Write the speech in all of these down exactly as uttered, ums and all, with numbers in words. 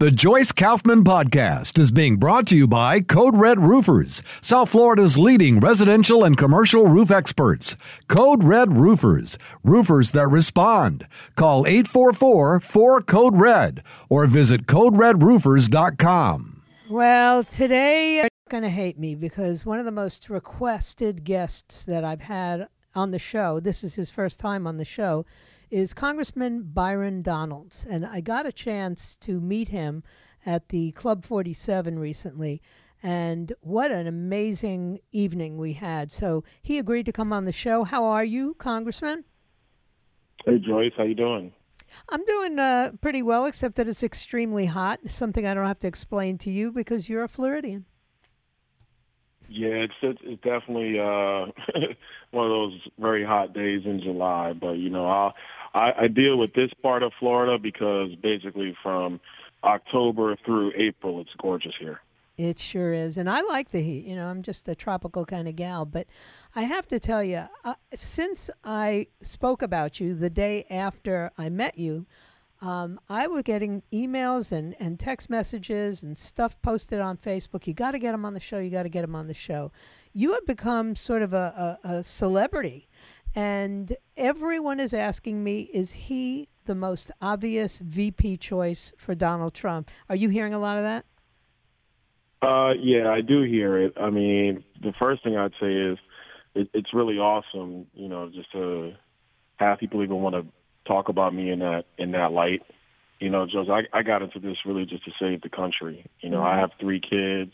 The Joyce Kaufman Podcast is being brought to you by Code Red Roofers, South Florida's leading residential and commercial roof experts. Code Red Roofers, roofers that respond. Call eight four four, four, code red or visit code red roofers dot com. Well, today you're going to hate me because one of the most requested guests that I've had on the show, this is his first time on the show, is Congressman Byron Donalds. And I got a chance to meet him at the Club forty-seven recently. And what an amazing evening we had. So he agreed to come on the show. How are you, Congressman? Hey, Joyce. How you doing? I'm doing uh, pretty well, except that it's extremely hot, something I don't have to explain to you because you're a Floridian. Yeah, it's it's definitely uh, one of those very hot days in July. But, you know, I'll, I, I deal with this part of Florida because basically from October through April, it's gorgeous here. It sure is. And I like the heat. You know, I'm just a tropical kind of gal. But I have to tell you, uh, since I spoke about you the day after I met you, Um, I was getting emails and, and text messages and stuff posted on Facebook. You got to get him on the show. You got to get him on the show. You have become sort of a, a, a celebrity. And everyone is asking me, is he the most obvious V P choice for Donald Trump? Are you hearing a lot of that? Uh, yeah, I do hear it. I mean, the first thing I'd say is it, it's really awesome, you know, just to have people even want to talk about me in that in that light. You know, Joe, I, I got into this really just to save the country. You know, mm-hmm. I have three kids.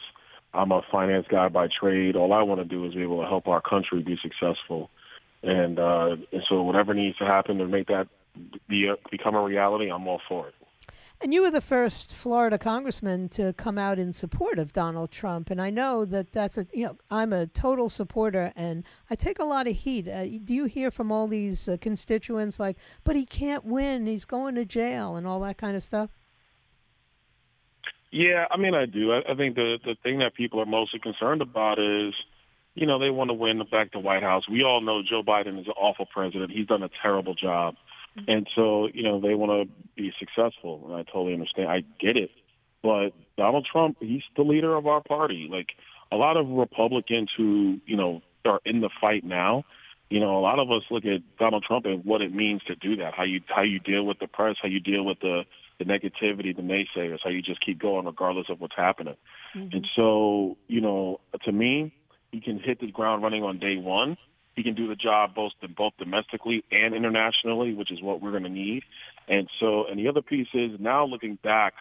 I'm a finance guy by trade. All I want to do is be able to help our country be successful. And, uh, and so whatever needs to happen to make that be a, become a reality, I'm all for it. And you were the first Florida congressman to come out in support of Donald Trump. And I know that that's a, you know, I'm a total supporter and I take a lot of heat. Uh, do you hear from all these uh, constituents like, but he can't win, he's going to jail and all that kind of stuff? Yeah, I mean, I do. I, I think the, the thing that people are mostly concerned about is, you know, they want to win back the White House. We all know Joe Biden is an awful president. He's done a terrible job. And so, you know, they want to be successful, and I totally understand. I get it. But Donald Trump, he's the leader of our party. Like, a lot of Republicans who, you know, are in the fight now, you know, a lot of us look at Donald Trump and what it means to do that, how you how you deal with the press, how you deal with the, the negativity, the naysayers, how you just keep going regardless of what's happening. Mm-hmm. And so, you know, to me, he can hit the ground running on day one. He can do the job both both domestically and internationally, which is what we're going to need. And so, and the other piece is now looking back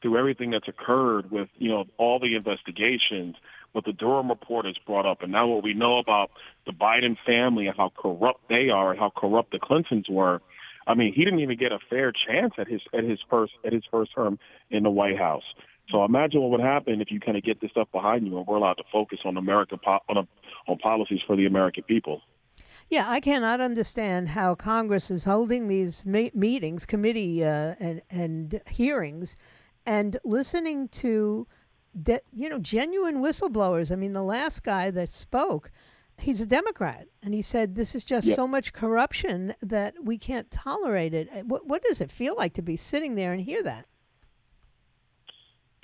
through everything that's occurred with, you know, all the investigations, what the Durham report has brought up, and now what we know about the Biden family and how corrupt they are and how corrupt the Clintons were. I mean, he didn't even get a fair chance at his at his first at his first term in the White House. So imagine what would happen if you kind of get this stuff behind you and we're allowed to focus on America po- on, a, on policies for the American people. Yeah, I cannot understand how Congress is holding these ma- meetings, committee uh, and, and hearings, and listening to, de- you know, genuine whistleblowers. I mean, the last guy that spoke, he's a Democrat, and he said this is just yeah. so much corruption that we can't tolerate it. What, what does it feel like to be sitting there and hear that?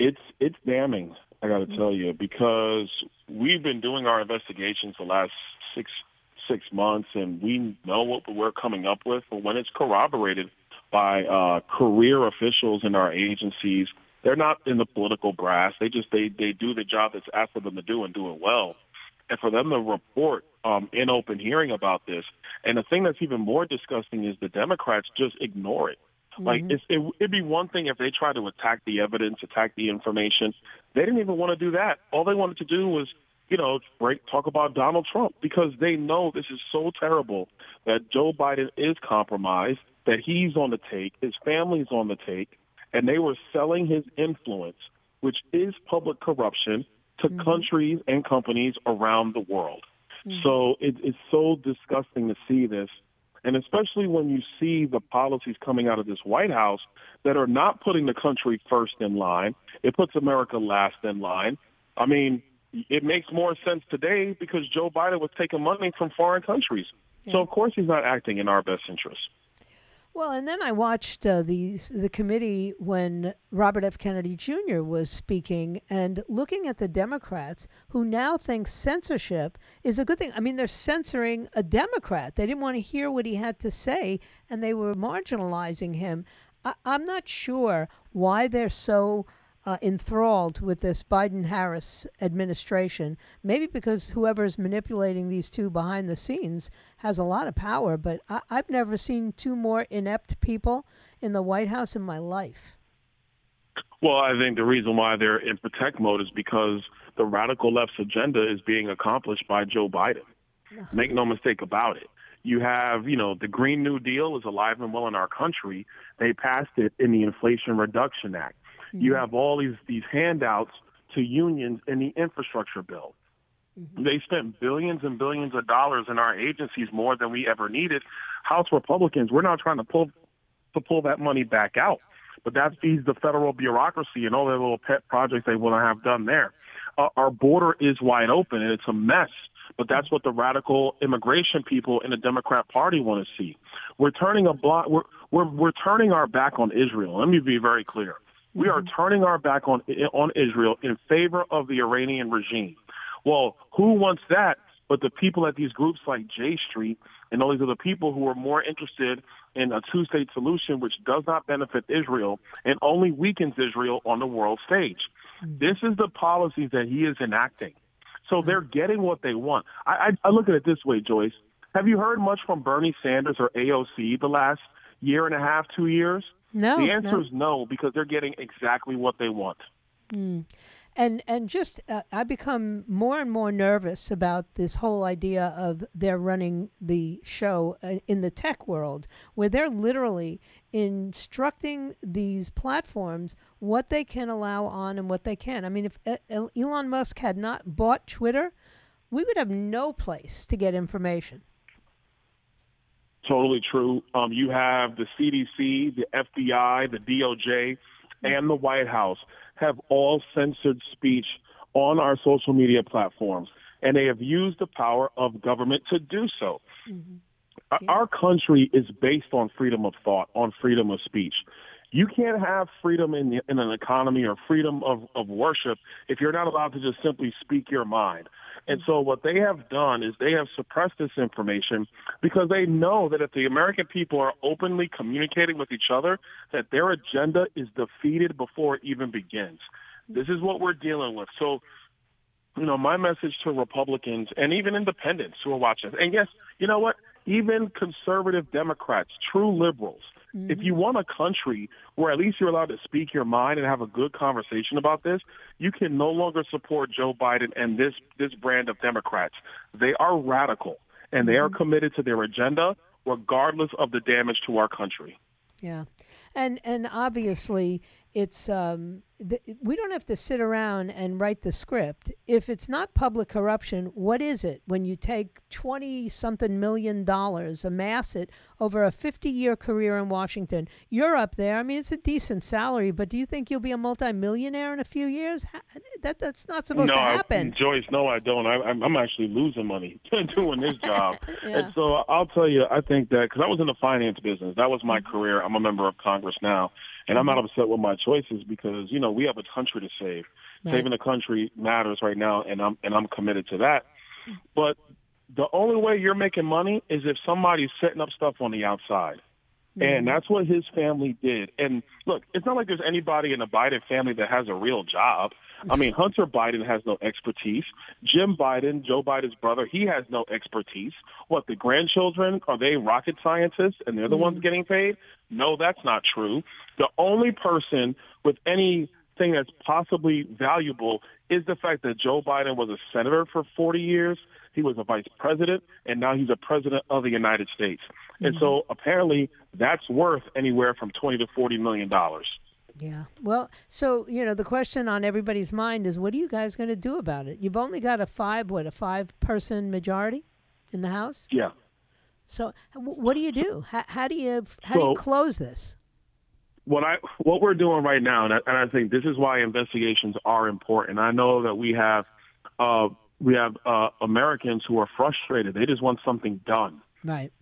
It's it's damning, I got to tell you, because we've been doing our investigations the last six six months, and we know what we're coming up with. But when it's corroborated by uh, career officials in our agencies, they're not in the political brass. They just they, they do the job that's asked of them to do and do it well. And for them to report um, in open hearing about this, and the thing that's even more disgusting is the Democrats just ignore it. Like, it's, it, it'd be one thing if they tried to attack the evidence, attack the information. They didn't even want to do that. All they wanted to do was, you know, break, talk about Donald Trump because they know this is so terrible that Joe Biden is compromised, that he's on the take, his family's on the take, and they were selling his influence, which is public corruption, to mm-hmm. countries and companies around the world. Mm-hmm. So it, it's so disgusting to see this, and especially when you see the policies coming out of this White House that are not putting the country first in line. It puts America last in line. I mean, it makes more sense today because Joe Biden was taking money from foreign countries. Yeah. So, of course, he's not acting in our best interest. Well, and then I watched uh, the, the committee when Robert F. Kennedy Junior was speaking and looking at the Democrats who now think censorship is a good thing. I mean, they're censoring a Democrat. They didn't want to hear what he had to say, and they were marginalizing him. I- I'm not sure why they're so uh, enthralled with this Biden-Harris administration. Maybe because whoever's manipulating these two behind the scenes has a lot of power, but I- I've never seen two more inept people in the White House in my life. Well, I think the reason why they're in protect mode is because the radical left's agenda is being accomplished by Joe Biden. Make no mistake about it. You have, you know, the Green New Deal is alive and well in our country. They passed it in the Inflation Reduction Act. Mm-hmm. You have all these, these handouts to unions in the infrastructure bill. They spent billions and billions of dollars in our agencies, more than we ever needed. House Republicans, we're not trying to pull to pull that money back out, but that feeds the federal bureaucracy and all their little pet projects they want to have done there. Uh, our border is wide open, and it's a mess, but that's what the radical immigration people in the Democrat Party want to see. We're turning a block. We're, we're, we're turning our back on Israel. Let me be very clear. We are turning our back on on Israel in favor of the Iranian regime. Well, who wants that but the people at these groups like J Street and all these other people who are more interested in a two-state solution which does not benefit Israel and only weakens Israel on the world stage. This is the policies that he is enacting. So they're getting what they want. I, I, I look at it this way, Joyce. Have you heard much from Bernie Sanders or A O C the last year and a half, two years? No. The answer no. is no, because they're getting exactly what they want. Mm. And and just uh, I become more and more nervous about this whole idea of they're running the show uh, in the tech world, where they're literally instructing these platforms what they can allow on and what they can. I mean, if uh, Elon Musk had not bought Twitter, we would have no place to get information. Totally true. Um, you have the C D C, the F B I, the D O J, and the White House have all censored speech on our social media platforms, and they have used the power of government to do so. Mm-hmm. Yeah. Our country is based on freedom of thought, on freedom of speech. You can't have freedom in, the, in an economy or freedom of, of worship if you're not allowed to just simply speak your mind. And so what they have done is they have suppressed this information because they know that if the American people are openly communicating with each other, that their agenda is defeated before it even begins. This is what we're dealing with. So, you know, my message to Republicans and even independents who are watching, and yes, you know what, even conservative Democrats, true liberals, mm-hmm. if you want a country where at least you're allowed to speak your mind and have a good conversation about this, you can no longer support Joe Biden and this, this brand of Democrats. They are radical, and they are mm-hmm. committed to their agenda regardless of the damage to our country. Yeah. And and obviously, it's um, th- we don't have to sit around and write the script. If it's not public corruption, what is it when you take twenty-something million dollars, amass it over a fifty-year career in Washington? You're up there. I mean, it's a decent salary, but do you think you'll be a multimillionaire in a few years? How, that That's not supposed no, to happen. I, Joyce, no, I don't. I, I'm, I'm actually losing money doing this job. Yeah. And so I'll tell you, I think that, because I was in the finance business. That was my career. I'm a member of Congress now. And I'm not upset with my choices because, you know, we have a country to save. Right. Saving the country matters right now, and I'm and I'm committed to that. But the only way you're making money is if somebody's setting up stuff on the outside. Mm-hmm. And that's what his family did. And, look, it's not like there's anybody in the Biden family that has a real job. I mean, Hunter Biden has no expertise. Jim Biden, Joe Biden's brother, he has no expertise. What, the grandchildren, are they rocket scientists and they're the mm-hmm. ones getting paid? No, that's not true. The only person with anything that's possibly valuable is the fact that Joe Biden was a senator for forty years. He was a vice president, and now he's a president of the United States. Mm-hmm. And so apparently that's worth anywhere from twenty to forty million dollars. Yeah. Well, so, you know, the question on everybody's mind is, what are you guys going to do about it? You've only got a five, what, a five-person majority in the House? Yeah. So what do you do? How, how do you how so, do you close this? What I what we're doing right now, and I, and I think this is why investigations are important. I know that we have uh, we have uh, Americans who are frustrated. They just want something done, right?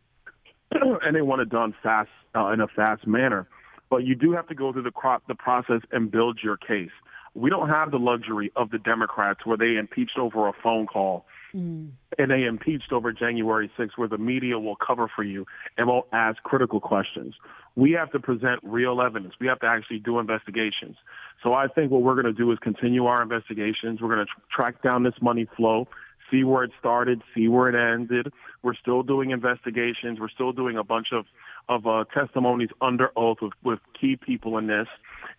And they want it done fast uh, in a fast manner. But you do have to go through the crop, the process and build your case. We don't have the luxury of the Democrats where they impeached over a phone call. Mm. And they impeached over January sixth, where the media will cover for you and won't ask critical questions. We have to present real evidence. We have to actually do investigations. So I think what we're going to do is continue our investigations. We're going to tr- track down this money flow, see where it started, see where it ended. We're still doing investigations. We're still doing a bunch of, of uh, testimonies under oath with, with key people in this.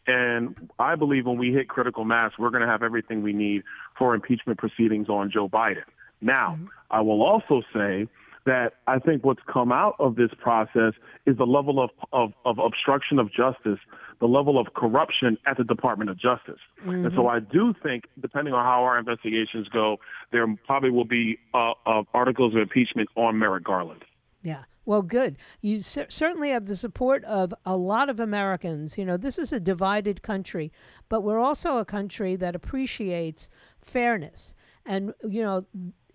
And I believe when we hit critical mass, we're going to have everything we need for impeachment proceedings on Joe Biden. Now, mm-hmm. I will also say that I think what's come out of this process is the level of, of, of obstruction of justice, the level of corruption at the Department of Justice. Mm-hmm. And so I do think, depending on how our investigations go, there probably will be uh, uh, articles of impeachment on Merrick Garland. Yeah. Well, good. You cer- certainly have the support of a lot of Americans. You know, this is a divided country, but we're also a country that appreciates fairness. And, you know,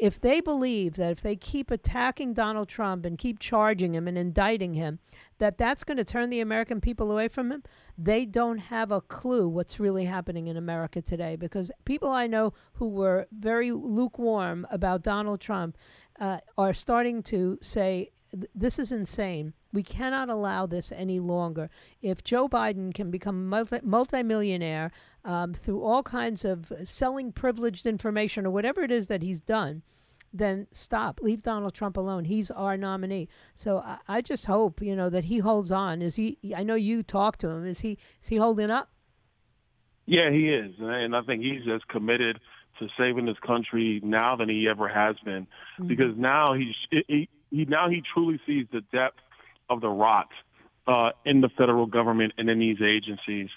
if they believe that if they keep attacking Donald Trump and keep charging him and indicting him, that that's going to turn the American people away from him, they don't have a clue what's really happening in America today. Because people I know who were very lukewarm about Donald Trump uh, are starting to say, this is insane. We cannot allow this any longer. If Joe Biden can become multi- multimillionaire um, through all kinds of selling privileged information or whatever it is that he's done, then stop. Leave Donald Trump alone. He's our nominee. So I, I just hope, you know, that he holds on. Is he? I know you talked to him. Is he? Is he holding up? Yeah, he is, and I think he's as committed to saving this country now than he ever has been, mm-hmm. because now he's. It, it, He, now he truly sees the depth of the rot uh, in the federal government and in these agencies.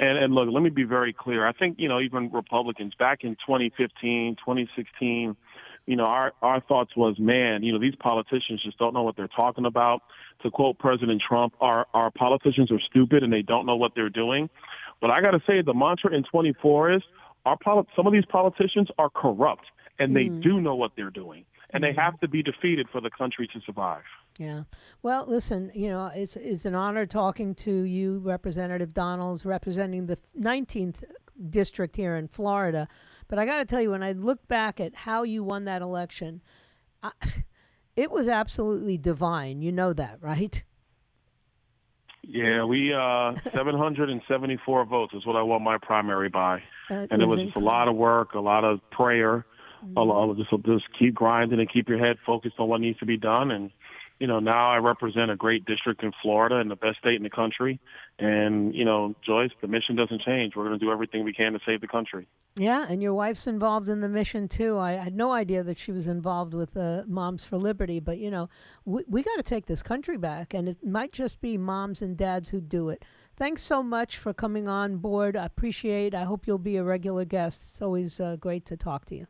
And, and look, let me be very clear. I think, you know, even Republicans back in twenty fifteen, twenty sixteen, you know, our, our thoughts was, man, you know, these politicians just don't know what they're talking about. To quote President Trump, our, our politicians are stupid and they don't know what they're doing. But I got to say the mantra in twenty-four is our poli- some of these politicians are corrupt and they mm. do know what they're doing. And they have to be defeated for the country to survive. Yeah. Well, listen, you know, it's it's an honor talking to you, Representative Donalds, representing the nineteenth district here in Florida. But I got to tell you, when I look back at how you won that election, I, it was absolutely divine. You know that, right? Yeah, we uh, seven hundred seventy-four votes is what I won my primary by. That and it was just a lot of work, a lot of prayer. I'll just, I'll just keep grinding and keep your head focused on what needs to be done. And, you know, now I represent a great district in Florida and the best state in the country. And, you know, Joyce, the mission doesn't change. We're going to do everything we can to save the country. Yeah, and your wife's involved in the mission, too. I had no idea that she was involved with uh, Moms for Liberty. But, you know, we, we got to take this country back, and it might just be moms and dads who do it. Thanks so much for coming on board. I appreciate it. I hope you'll be a regular guest. It's always uh, great to talk to you.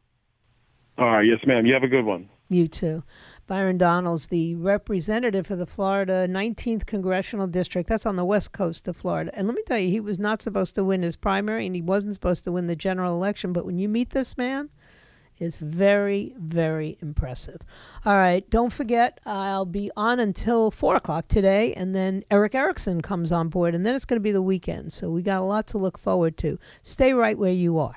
All right. Yes, ma'am. You have a good one. You too. Byron Donalds, the representative for the Florida nineteenth Congressional District. That's on the west coast of Florida. And let me tell you, he was not supposed to win his primary and he wasn't supposed to win the general election. But when you meet this man, it's very, very impressive. All right. Don't forget, I'll be on until four o'clock today. And then Eric Erickson comes on board. And then it's going to be the weekend. So we got a lot to look forward to. Stay right where you are.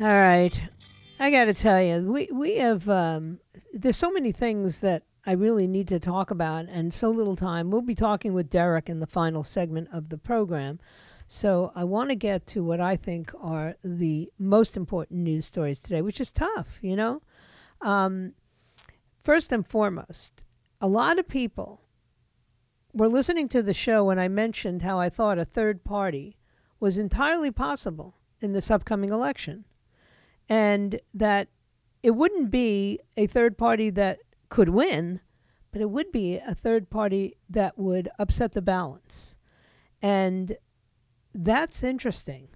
All right. I got to tell you, we, we have, um, there's so many things that I really need to talk about and so little time. We'll be talking with Derek in the final segment of the program. So I want to get to what I think are the most important news stories today, which is tough, you know. Um, first and foremost, a lot of people were listening to the show when I mentioned how I thought a third party was entirely possible in this upcoming election, and that it wouldn't be a third party that could win, but it would be a third party that would upset the balance. And that's interesting.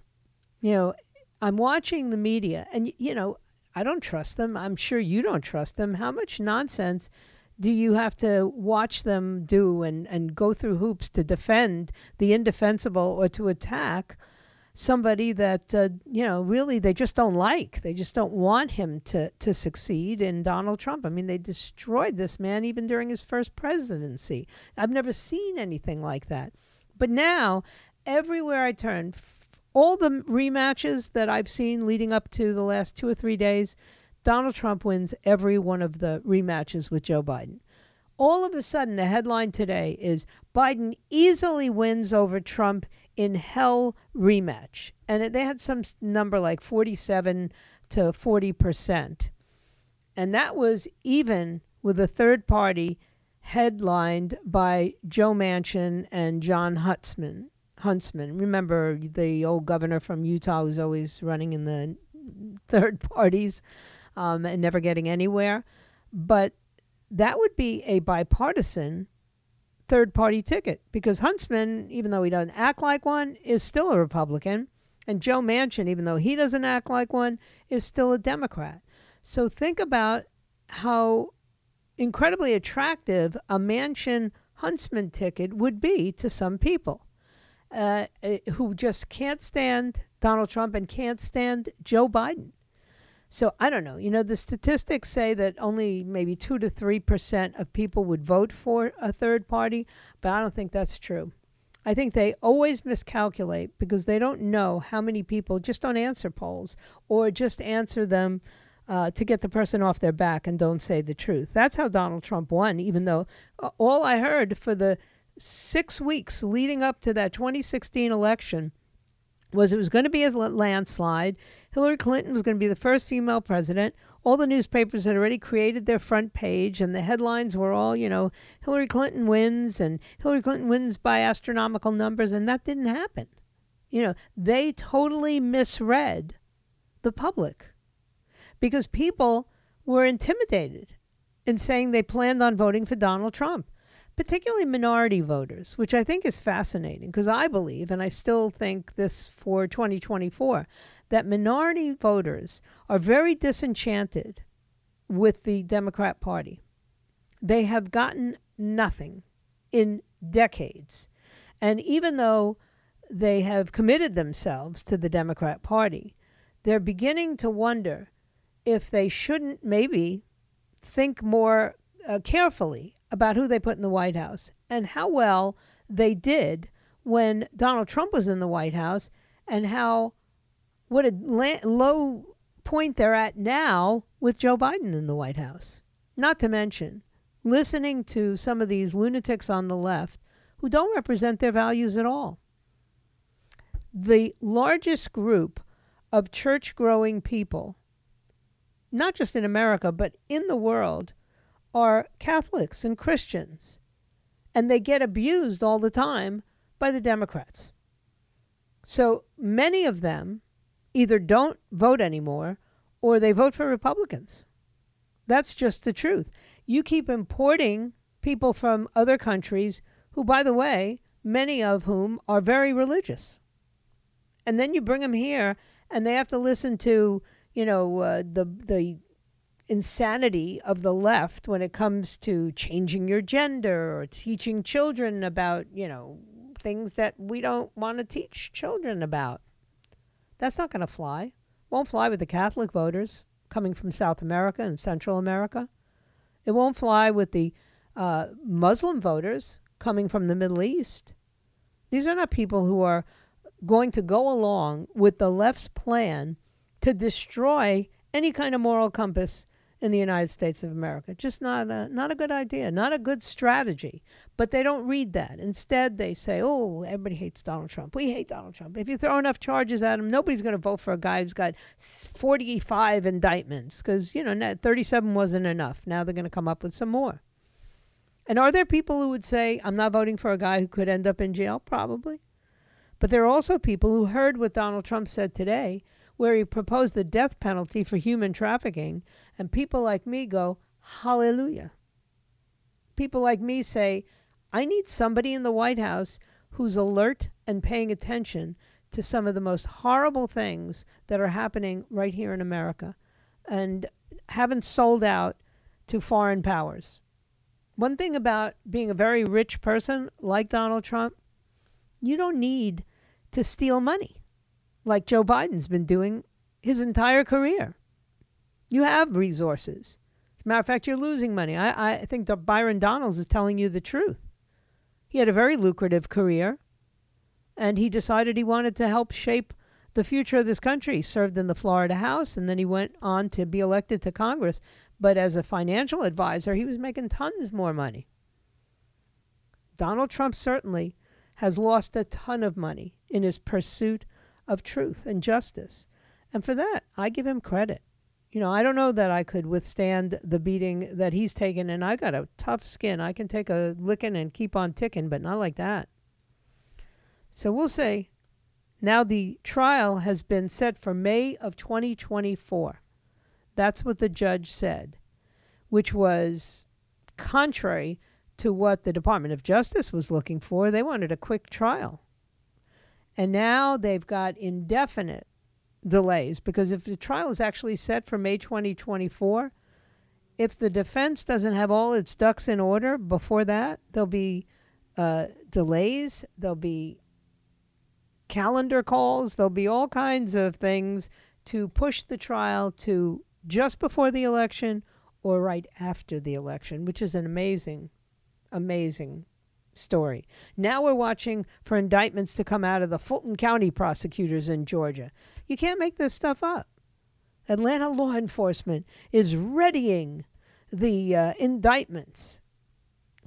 You know, I'm watching the media and, you know, I don't trust them. I'm sure you don't trust them. How much nonsense do you have to watch them do and, and go through hoops to defend the indefensible or to attack somebody that, uh, you know, really they just don't like. They just don't want him to, to succeed in Donald Trump. I mean, they destroyed this man even during his first presidency. I've never seen anything like that. But now, everywhere I turn, all the rematches that I've seen leading up to the last two or three days, Donald Trump wins every one of the rematches with Joe Biden. All of a sudden, the headline today is Biden easily wins over Trump in hell rematch. And they had some number like forty-seven to forty percent. And that was even with a third party headlined by Joe Manchin and John Huntsman. Huntsman. Remember the old governor from Utah who's always running in the third parties um, and never getting anywhere. But that would be a bipartisan third-party ticket because Huntsman, even though he doesn't act like one, is still a Republican. And Joe Manchin, even though he doesn't act like one, is still a Democrat. So think about how incredibly attractive a Manchin-Huntsman ticket would be to some people. Uh, who just can't stand Donald Trump and can't stand Joe Biden. So I don't know. You know, the statistics say that only maybe two to three percent of people would vote for a third party, but I don't think that's true. I think they always miscalculate because they don't know how many people just don't answer polls or just answer them uh, to get the person off their back and don't say the truth. That's how Donald Trump won, even though all I heard for the six weeks leading up to that twenty sixteen election was it was going to be a landslide. Hillary Clinton was going to be the first female president. All the newspapers had already created their front page, and the headlines were all, you know, Hillary Clinton wins, and Hillary Clinton wins by astronomical numbers, and that didn't happen. You know, they totally misread the public because people were intimidated in saying they planned on voting for Donald Trump. Particularly minority voters, which I think is fascinating because I believe, and I still think this for twenty twenty-four, that minority voters are very disenchanted with the Democrat Party. They have gotten nothing in decades. And even though they have committed themselves to the Democrat Party, they're beginning to wonder if they shouldn't maybe think more uh, carefully about who they put in the White House and how well they did when Donald Trump was in the White House and how, what a la- low point they're at now with Joe Biden in the White House. Not to mention listening to some of these lunatics on the left who don't represent their values at all. The largest group of church-growing people, not just in America, but in the world, are Catholics and Christians, and they get abused all the time by the Democrats. So many of them either don't vote anymore or they vote for Republicans. That's just the truth. You keep importing people from other countries who, by the way, many of whom are very religious. And then you bring them here and they have to listen to, you know, uh, the the insanity of the left when it comes to changing your gender or teaching children about, you know, things that we don't want to teach children about. That's not going to fly. Won't fly with the Catholic voters coming from South America and Central America. It won't fly with the uh, Muslim voters coming from the Middle East. These are not people who are going to go along with the left's plan to destroy any kind of moral compass in the United States of America. Just not a, not a good idea, not a good strategy. But they don't read that. Instead, they say, oh, everybody hates Donald Trump. We hate Donald Trump. If you throw enough charges at him, nobody's going to vote for a guy who's got forty-five indictments because, you know, thirty-seven wasn't enough. Now they're going to come up with some more. And are there people who would say, I'm not voting for a guy who could end up in jail? Probably. But there are also people who heard what Donald Trump said today, where he proposed the death penalty for human trafficking. And people like me go, hallelujah. People like me say, I need somebody in the White House who's alert and paying attention to some of the most horrible things that are happening right here in America and haven't sold out to foreign powers. One thing about being a very rich person like Donald Trump, you don't need to steal money like Joe Biden's been doing his entire career. You have resources. As a matter of fact, you're losing money. I, I think that Byron Donalds is telling you the truth. He had a very lucrative career, and he decided he wanted to help shape the future of this country. He served in the Florida House, and then he went on to be elected to Congress. But as a financial advisor, he was making tons more money. Donald Trump certainly has lost a ton of money in his pursuit of truth and justice. And for that, I give him credit. You know, I don't know that I could withstand the beating that he's taken, and I got a tough skin. I can take a licking and keep on ticking, but not like that. So we'll say, now the trial has been set for May of twenty twenty-four. That's what the judge said, which was contrary to what the Department of Justice was looking for. They wanted a quick trial. And now they've got indefinite delays, because if the trial is actually set for May twenty twenty-four, if the defense doesn't have all its ducks in order before that, there'll be uh, delays, there'll be calendar calls, there'll be all kinds of things to push the trial to just before the election or right after the election, which is an amazing, amazing story. Now we're watching for indictments to come out of the Fulton County prosecutors in Georgia. You can't make this stuff up. Atlanta law enforcement is readying the uh, indictments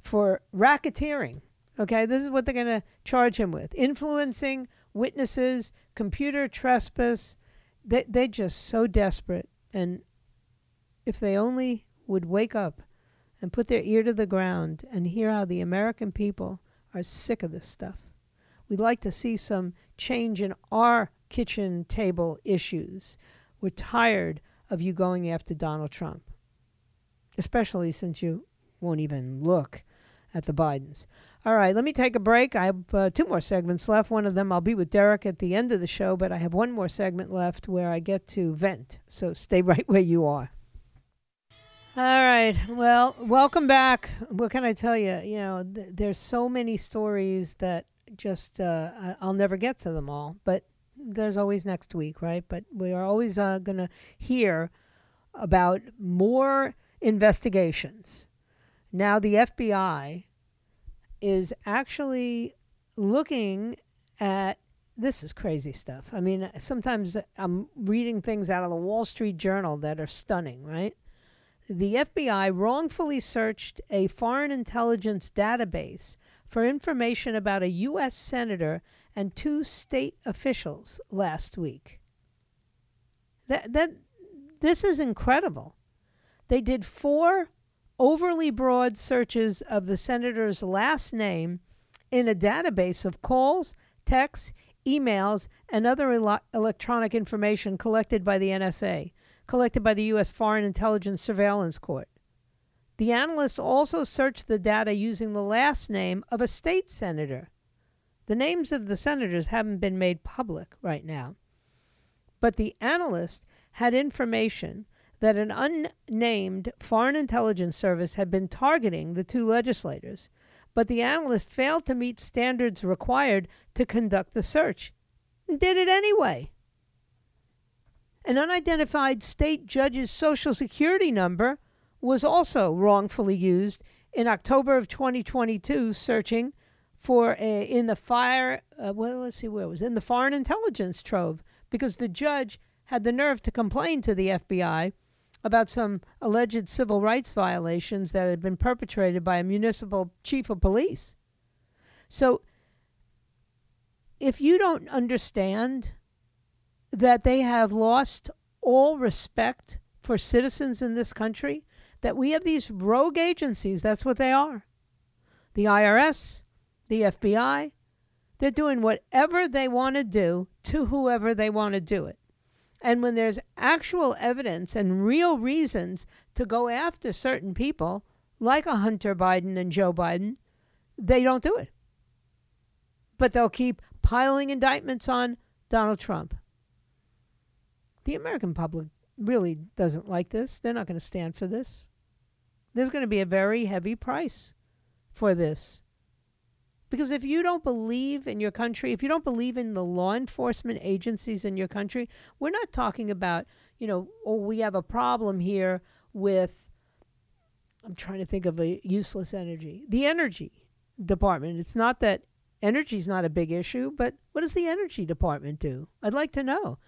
for racketeering. Okay, this is what they're going to charge him with. Influencing witnesses, computer trespass. They, they're just so desperate. And if they only would wake up and put their ear to the ground and hear how the American people are sick of this stuff. We'd like to see some change in our kitchen table issues. We're tired of you going after Donald Trump, especially since you won't even look at the Bidens. All right, let me take a break. I have uh, two more segments left. One of them, I'll be with Derek at the end of the show, but I have one more segment left where I get to vent. So stay right where you are. All right. Well, welcome back. What can I tell you? You know, th there's so many stories that just uh, I I'll never get to them all, but there's always next week, right? But we are always uh, going to hear about more investigations. Now the F B I is actually looking at, this is crazy stuff. I mean, sometimes I'm reading things out of the Wall Street Journal that are stunning, right? The F B I wrongfully searched a foreign intelligence database for information about a U S senator and two state officials last week. That, that, this is incredible. They did four overly broad searches of the senator's last name in a database of calls, texts, emails, and other ele- electronic information collected by the N S A. Collected by the U S Foreign Intelligence Surveillance Court. The analysts also searched the data using the last name of a state senator. The names of the senators haven't been made public right now. But the analyst had information that an unnamed Foreign Intelligence Service had been targeting the two legislators, but the analyst failed to meet standards required to conduct the search and did it anyway. An unidentified state judge's Social Security number was also wrongfully used in October of twenty twenty-two, searching for a, in the fire. Uh, well, let's see where it was in the foreign intelligence trove, because the judge had the nerve to complain to the F B I about some alleged civil rights violations that had been perpetrated by a municipal chief of police. So if you don't understand that they have lost all respect for citizens in this country, that we have these rogue agencies, that's what they are. The I R S, the F B I, they're doing whatever they want to do to whoever they want to do it. And when there's actual evidence and real reasons to go after certain people, like a Hunter Biden and Joe Biden, they don't do it. But they'll keep piling indictments on Donald Trump. The American public really doesn't like this. They're not going to stand for this. There's going to be a very heavy price for this. Because if you don't believe in your country, if you don't believe in the law enforcement agencies in your country, we're not talking about, you know, oh, we have a problem here with, I'm trying to think of a useless energy, the energy department. It's not that energy's not a big issue, but what does the energy department do? I'd like to know.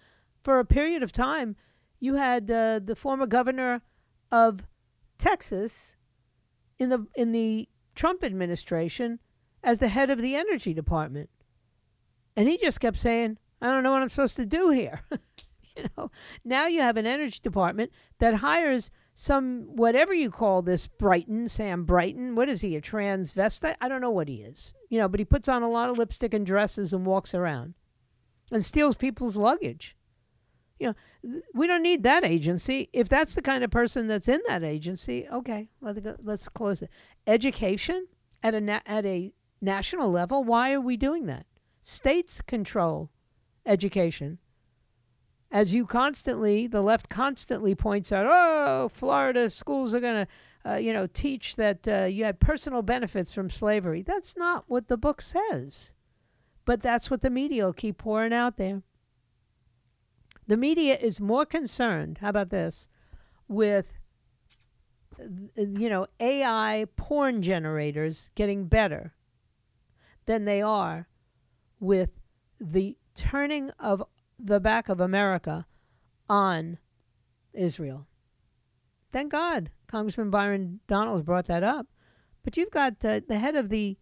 For a period of time, you had uh, the former governor of Texas in the in the Trump administration as the head of the energy department. And he just kept saying, I don't know what I'm supposed to do here. You know, now you have an energy department that hires some, whatever you call this, Brighton, Sam Brighton. What is he, a transvestite? I don't know what he is. You know, but he puts on a lot of lipstick and dresses and walks around and steals people's luggage. You know, we don't need that agency. If that's the kind of person that's in that agency, okay, let's, go, let's close it. Education at a, na at a national level, why are we doing that? States control education. As you constantly, the left constantly points out, oh, Florida schools are going to, uh, you know, teach that uh, you had personal benefits from slavery. That's not what the book says. But that's what the media will keep pouring out there. The media is more concerned, how about this, with, you know, A I porn generators getting better than they are with the turning of the back of America on Israel. Thank God Congressman Byron Donalds brought that up. But you've got uh, the head of the,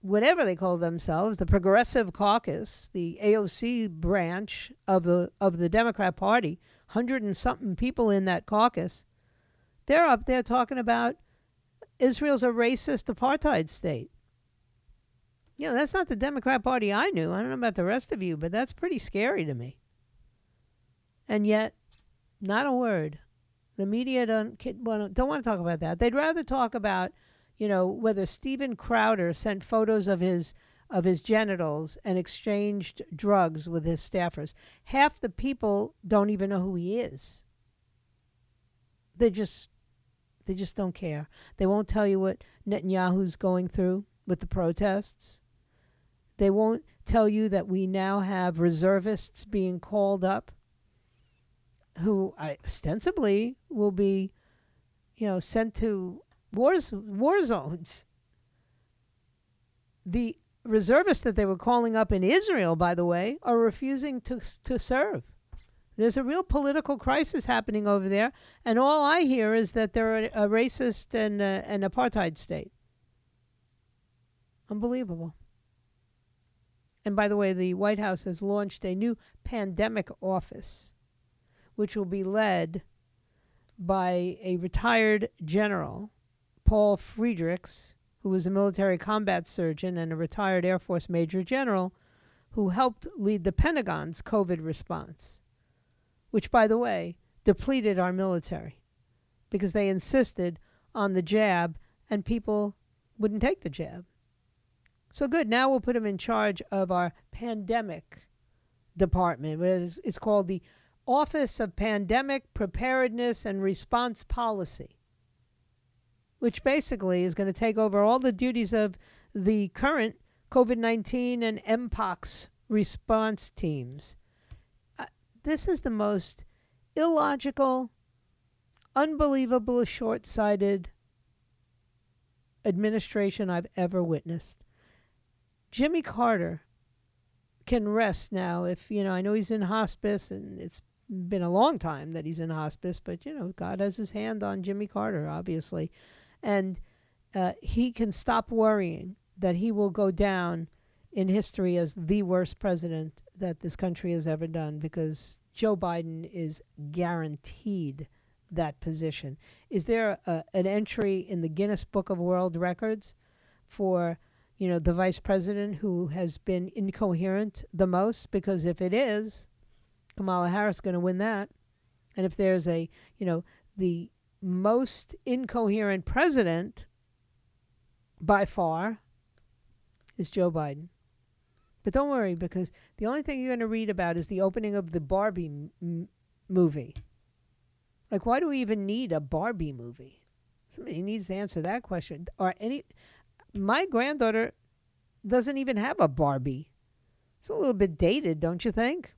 whatever they call themselves, the Progressive Caucus, the A O C branch of the of the Democrat Party, hundred and something people in that caucus, they're up there talking about Israel's a racist apartheid state. You know, that's not the Democrat Party I knew. I don't know about the rest of you, but that's pretty scary to me. And yet, not a word. The media don't, don't want to talk about that. They'd rather talk about, you know, whether Steven Crowder sent photos of his of his genitals and exchanged drugs with his staffers. Half the people don't even know who he is. They just they just don't care. They won't tell you what Netanyahu's going through with the protests. They won't tell you that we now have reservists being called up who ostensibly will be, you know, sent to Wars, war zones. The reservists that they were calling up in Israel, by the way, are refusing to, to serve. There's a real political crisis happening over there, and all I hear is that they're a, a racist and uh, an apartheid state. Unbelievable. And by the way, the White House has launched a new pandemic office, which will be led by a retired general, Paul Friedrichs, who was a military combat surgeon and a retired Air Force Major General, who helped lead the Pentagon's COVID response, which, by the way, depleted our military because they insisted on the jab and people wouldn't take the jab. So good, now we'll put him in charge of our pandemic department. It's, it's called the Office of Pandemic Preparedness and Response Policy, which basically is going to take over all the duties of the current COVID nineteen and M POX response teams. Uh, this is the most illogical, unbelievable, short-sighted administration I've ever witnessed. Jimmy Carter can rest now if, you know, I know he's in hospice and it's been a long time that he's in hospice, but, you know, God has his hand on Jimmy Carter, obviously. And uh, he can stop worrying that he will go down in history as the worst president that this country has ever done, because Joe Biden is guaranteed that position. Is there a, an entry in the Guinness Book of World Records for, you know, the vice president who has been incoherent the most? Because if it is, Kamala Harris is going to win that. And if there's a, you know, the most incoherent president by far is Joe Biden. But don't worry, because the only thing you're going to read about is the opening of the Barbie m- movie. Like, why do we even need a Barbie movie? Somebody needs to answer that question. Or any, my granddaughter doesn't even have a Barbie. It's a little bit dated, don't you think?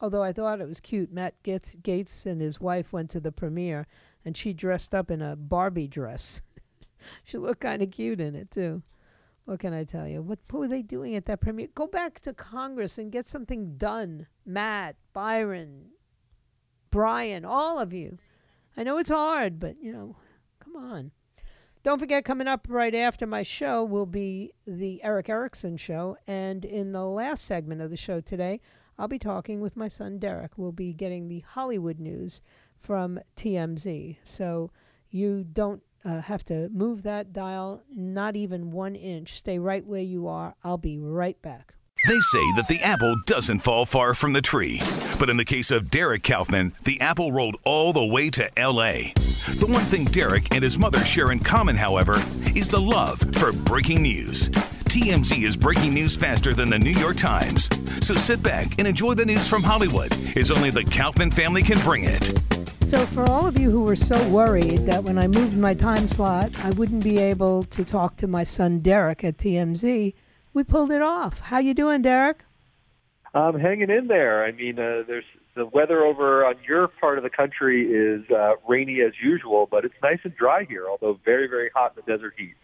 Although I thought it was cute. Matt Gaetz and his wife went to the premiere, and she dressed up in a Barbie dress. She looked kind of cute in it, too. What can I tell you? What, what were they doing at that premiere? Go back to Congress and get something done. Matt, Byron, Brian, all of you. I know it's hard, but, you know, come on. Don't forget, coming up right after my show will be the Eric Erickson show. And in the last segment of the show today, I'll be talking with my son, Derek. We'll be getting the Hollywood news from T M Z. So you don't Uh, have to move that dial, not even one inch. Stay right where you are. I'll be right back. They say that the apple doesn't fall far from the tree. But in the case of Derek Kaufman, the apple rolled all the way to L A. The one thing Derek and his mother share in common, however, is the love for breaking news. T M Z is breaking news faster than the New York Times. So sit back and enjoy the news from Hollywood, as only the Kaufman family can bring it. So for all of you who were so worried that when I moved my time slot, I wouldn't be able to talk to my son Derek at T M Z, we pulled it off. How you doing, Derek? I'm hanging in there. I mean, uh, there's the weather over on your part of the country is uh, rainy as usual, but it's nice and dry here, although very, very hot in the desert heat.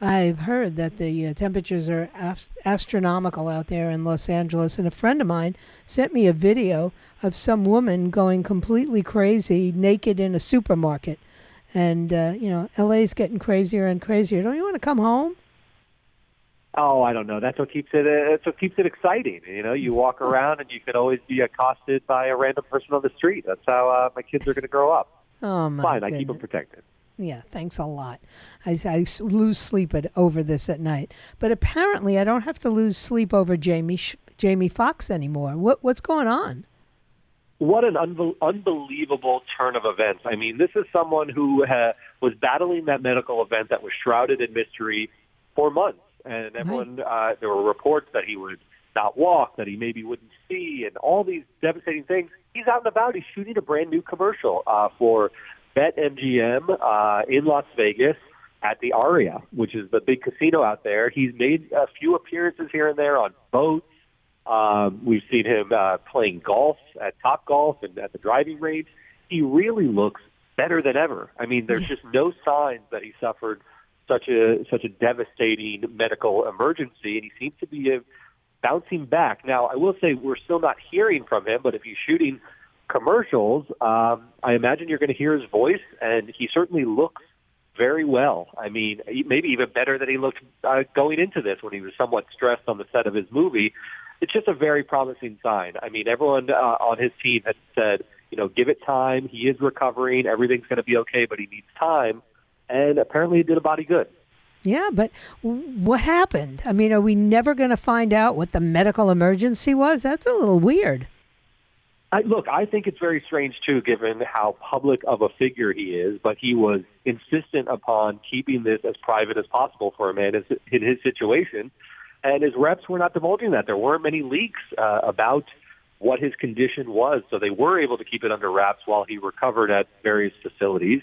I've heard that the uh, temperatures are ast- astronomical out there in Los Angeles, and a friend of mine sent me a video of some woman going completely crazy, naked in a supermarket. And, uh, you know, L A's getting crazier and crazier. Don't you want to come home? Oh, I don't know. That's what keeps it. Uh, that's what keeps it exciting. You know, you walk around and you can always be accosted by a random person on the street. That's how uh, my kids are going to grow up. Oh my Fine, goodness. I keep them protected. Yeah, thanks a lot. I, I lose sleep at, over this at night. But apparently I don't have to lose sleep over Jamie Jamie Foxx anymore. What What's going on? What an unbe- unbelievable turn of events. I mean, this is someone who uh, was battling that medical event that was shrouded in mystery for months. And everyone, right. uh, there were reports that he would not walk, that he maybe wouldn't see, and all these devastating things. He's out and about. He's shooting a brand new commercial uh, for BetMGM uh, in Las Vegas at the Aria, which is the big casino out there. He's made a few appearances here and there on boats. Um, we've seen him uh, playing golf at Top Golf and at the driving range. He really looks better than ever. I mean, there's just no signs that he suffered such a such a devastating medical emergency, and he seems to be uh, bouncing back. Now, I will say we're still not hearing from him, but if he's shooting commercials, um, I imagine you're going to hear his voice, and he certainly looks very well. I mean, maybe even better than he looked uh, going into this when he was somewhat stressed on the set of his movie. It's just a very promising sign. I mean, everyone uh, on his team has said, you know, give it time. He is recovering. Everything's going to be okay, but he needs time. And apparently it did a body good. Yeah, but what happened? I mean, are we never going to find out what the medical emergency was? That's a little weird. I, look, I think it's very strange, too, given how public of a figure he is, but he was insistent upon keeping this as private as possible for a man in his situation, and his reps were not divulging that. There weren't many leaks uh, about what his condition was, so they were able to keep it under wraps while he recovered at various facilities,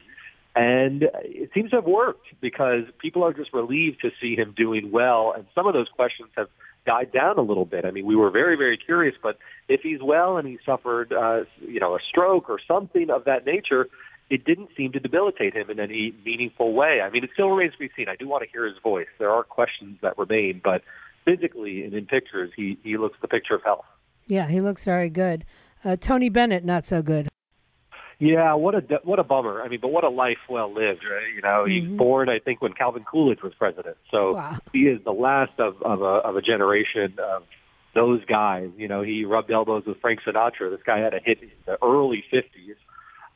and it seems to have worked because people are just relieved to see him doing well, and some of those questions have died down a little bit. I mean, we were very, very curious, but if he's well and he suffered, uh, you know, a stroke or something of that nature, it didn't seem to debilitate him in any meaningful way. I mean, it still remains to be seen. I do want to hear his voice. There are questions that remain, but physically and in pictures, he, he looks the picture of health. Yeah, he looks very good. Uh, Tony Bennett, not so good. Yeah, what a what a bummer. I mean, but what a life well lived, right? You know, mm-hmm. He's born, I think, when Calvin Coolidge was president. So wow. He is the last of, of, a, of a generation of those guys. You know, he rubbed elbows with Frank Sinatra. This guy had a hit in the early fifties.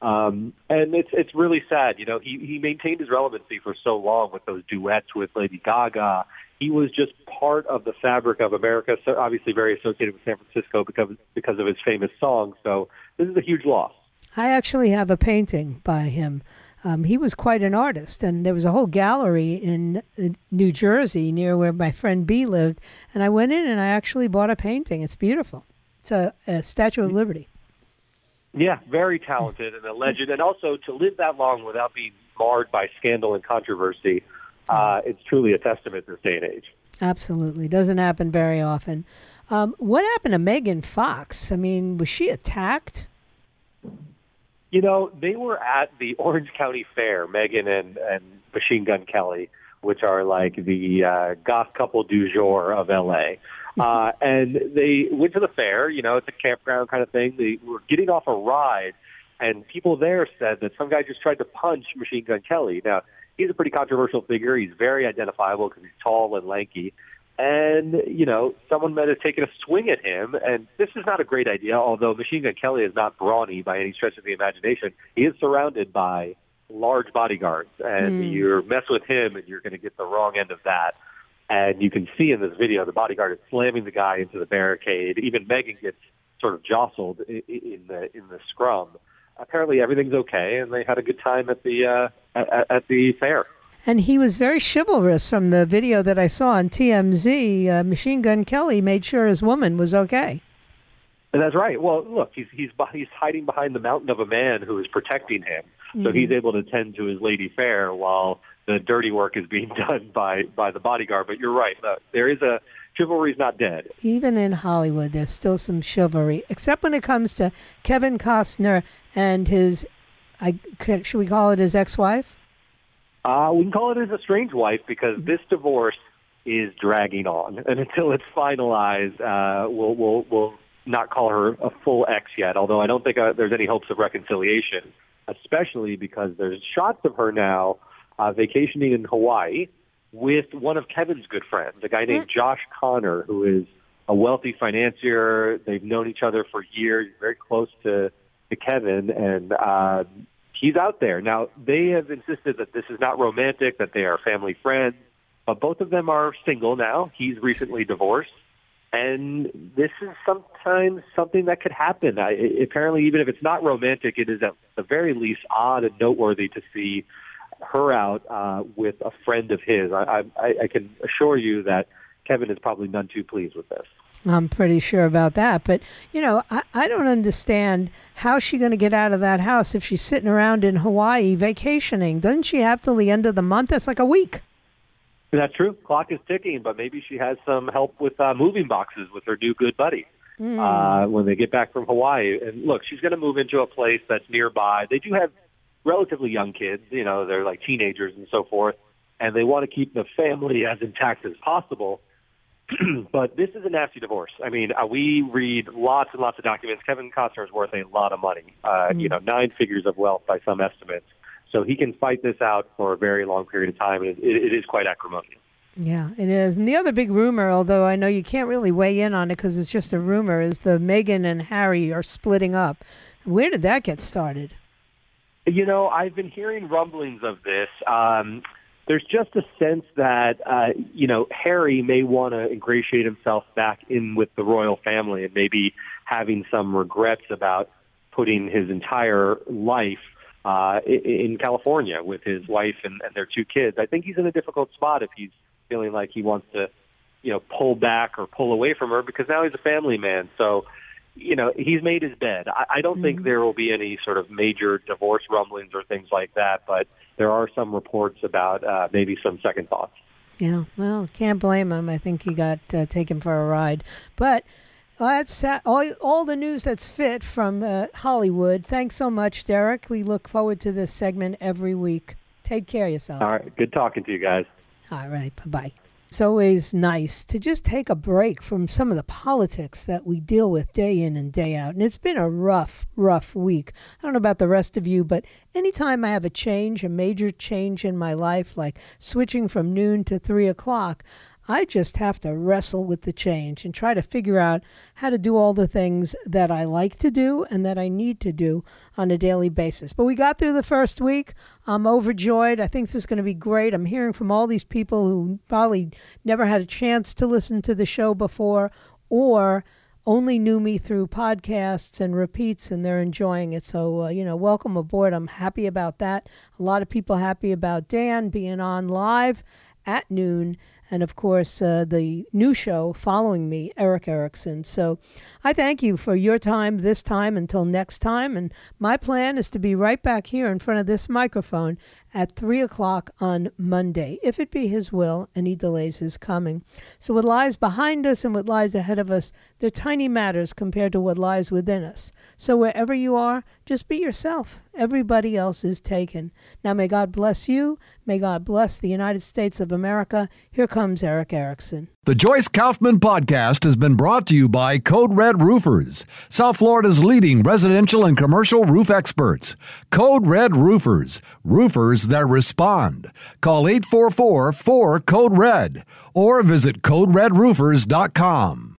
Um, and it's it's really sad. You know, he, he maintained his relevancy for so long with those duets with Lady Gaga. He was just part of the fabric of America, so obviously very associated with San Francisco because, because of his famous song. So this is a huge loss. I actually have a painting by him. Um, he was quite an artist, and there was a whole gallery in New Jersey near where my friend B lived, and I went in and I actually bought a painting. It's beautiful. It's a, a Statue of Liberty. Yeah, very talented and a legend, and also to live that long without being marred by scandal and controversy, uh, it's truly a testament this day and age. Absolutely. Doesn't happen very often. Um, what happened to Megan Fox? I mean, was she attacked? You know, they were at the Orange County Fair, Megan and, and Machine Gun Kelly, which are like the uh, goth couple du jour of L A. Uh, and they went to the fair, you know, it's a campground kind of thing. They were getting off a ride, and people there said that some guy just tried to punch Machine Gun Kelly. Now, he's a pretty controversial figure. He's very identifiable because he's tall and lanky. And, you know, someone might have taken a swing at him. And this is not a great idea, although Machine Gun Kelly is not brawny by any stretch of the imagination. He is surrounded by large bodyguards. And mm. you mess with him, and you're going to get the wrong end of that. And you can see in this video, the bodyguard is slamming the guy into the barricade. Even Megan gets sort of jostled in the in the scrum. Apparently everything's okay, and they had a good time at the uh, at, at the fair. And he was very chivalrous from the video that I saw on T M Z. Uh, Machine Gun Kelly made sure his woman was okay. And that's right. Well, look, he's he's he's hiding behind the mountain of a man who is protecting him. Mm-hmm. So he's able to tend to his lady fair while the dirty work is being done by, by the bodyguard. But you're right. Uh, there is a chivalry's not dead. Even in Hollywood, there's still some chivalry, except when it comes to Kevin Costner and his, I could, should we call it his ex-wife? Uh, we can call it his estranged wife because this divorce is dragging on. And until it's finalized, uh, we'll, we'll, we'll not call her a full ex yet, although I don't think uh, there's any hopes of reconciliation, especially because there's shots of her now uh, vacationing in Hawaii with one of Kevin's good friends, a guy named Josh Connor, who is a wealthy financier. They've known each other for years, very close to, to Kevin, and uh, he's out there. Now, they have insisted that this is not romantic, that they are family friends, but both of them are single now. He's recently divorced, and this is sometimes something that could happen. I, apparently, even if it's not romantic, it is at the very least odd and noteworthy to see her out uh, with a friend of his. I, I, I can assure you that Kevin is probably none too pleased with this. I'm pretty sure about that. But, you know, I, I don't understand how she's going to get out of that house if she's sitting around in Hawaii vacationing. Doesn't she have till the end of the month? That's like a week. That's true. Clock is ticking, but maybe she has some help with uh, moving boxes with her new good buddy mm. uh, when they get back from Hawaii. And look, she's going to move into a place that's nearby. They do have relatively young kids, you know, they're like teenagers and so forth, and they want to keep the family as intact as possible. But this is a nasty divorce. I mean, uh, we read lots and lots of documents. Kevin Costner is worth a lot of money, uh, mm-hmm. you know, nine figures of wealth by some estimates. So he can fight this out for a very long period of time. It, it, it is quite acrimonious. Yeah, it is. And the other big rumor, although I know you can't really weigh in on it because it's just a rumor, is the Meghan and Harry are splitting up. Where did that get started? You know, I've been hearing rumblings of this. Um, there's just a sense that, uh, you know, Harry may want to ingratiate himself back in with the royal family and maybe having some regrets about putting his entire life uh, in California with his wife and, and their two kids. I think he's in a difficult spot if he's feeling like he wants to, you know, pull back or pull away from her because now he's a family man. So, you know, he's made his bed. I, I don't mm-hmm. think there will be any sort of major divorce rumblings or things like that, but there are some reports about uh, maybe some second thoughts. Yeah, well, can't blame him. I think he got uh, taken for a ride. But well, that's uh, all, all the news that's fit from uh, Hollywood. Thanks so much, Derek. We look forward to this segment every week. Take care of yourself. All right. Good talking to you guys. All right. Bye-bye. It's always nice to just take a break from some of the politics that we deal with day in and day out. And it's been a rough, rough week. I don't know about the rest of you, but anytime I have a change, a major change in my life, like switching from noon to three o'clock, I just have to wrestle with the change and try to figure out how to do all the things that I like to do and that I need to do on a daily basis. But we got through the first week. I'm overjoyed. I think this is going to be great. I'm hearing from all these people who probably never had a chance to listen to the show before or only knew me through podcasts and repeats, and they're enjoying it. So, uh, you know, welcome aboard. I'm happy about that. A lot of people happy about Dan being on live at noon. And, of course, uh, the new show following me, Eric Erickson. So I thank you for your time this time until next time. And my plan is to be right back here in front of this microphone at three o'clock on Monday, if it be his will and he delays his coming. So what lies behind us and what lies ahead of us, they're tiny matters compared to what lies within us. So wherever you are, just be yourself. Everybody else is taken. Now may God bless you. May God bless the United States of America. Here comes Eric Erickson. The Joyce Kaufman Podcast has been brought to you by Code Red Roofers, South Florida's leading residential and commercial roof experts. Code Red Roofers, roofers that respond. Call eight four four, four, code red or visit code red roofers dot com.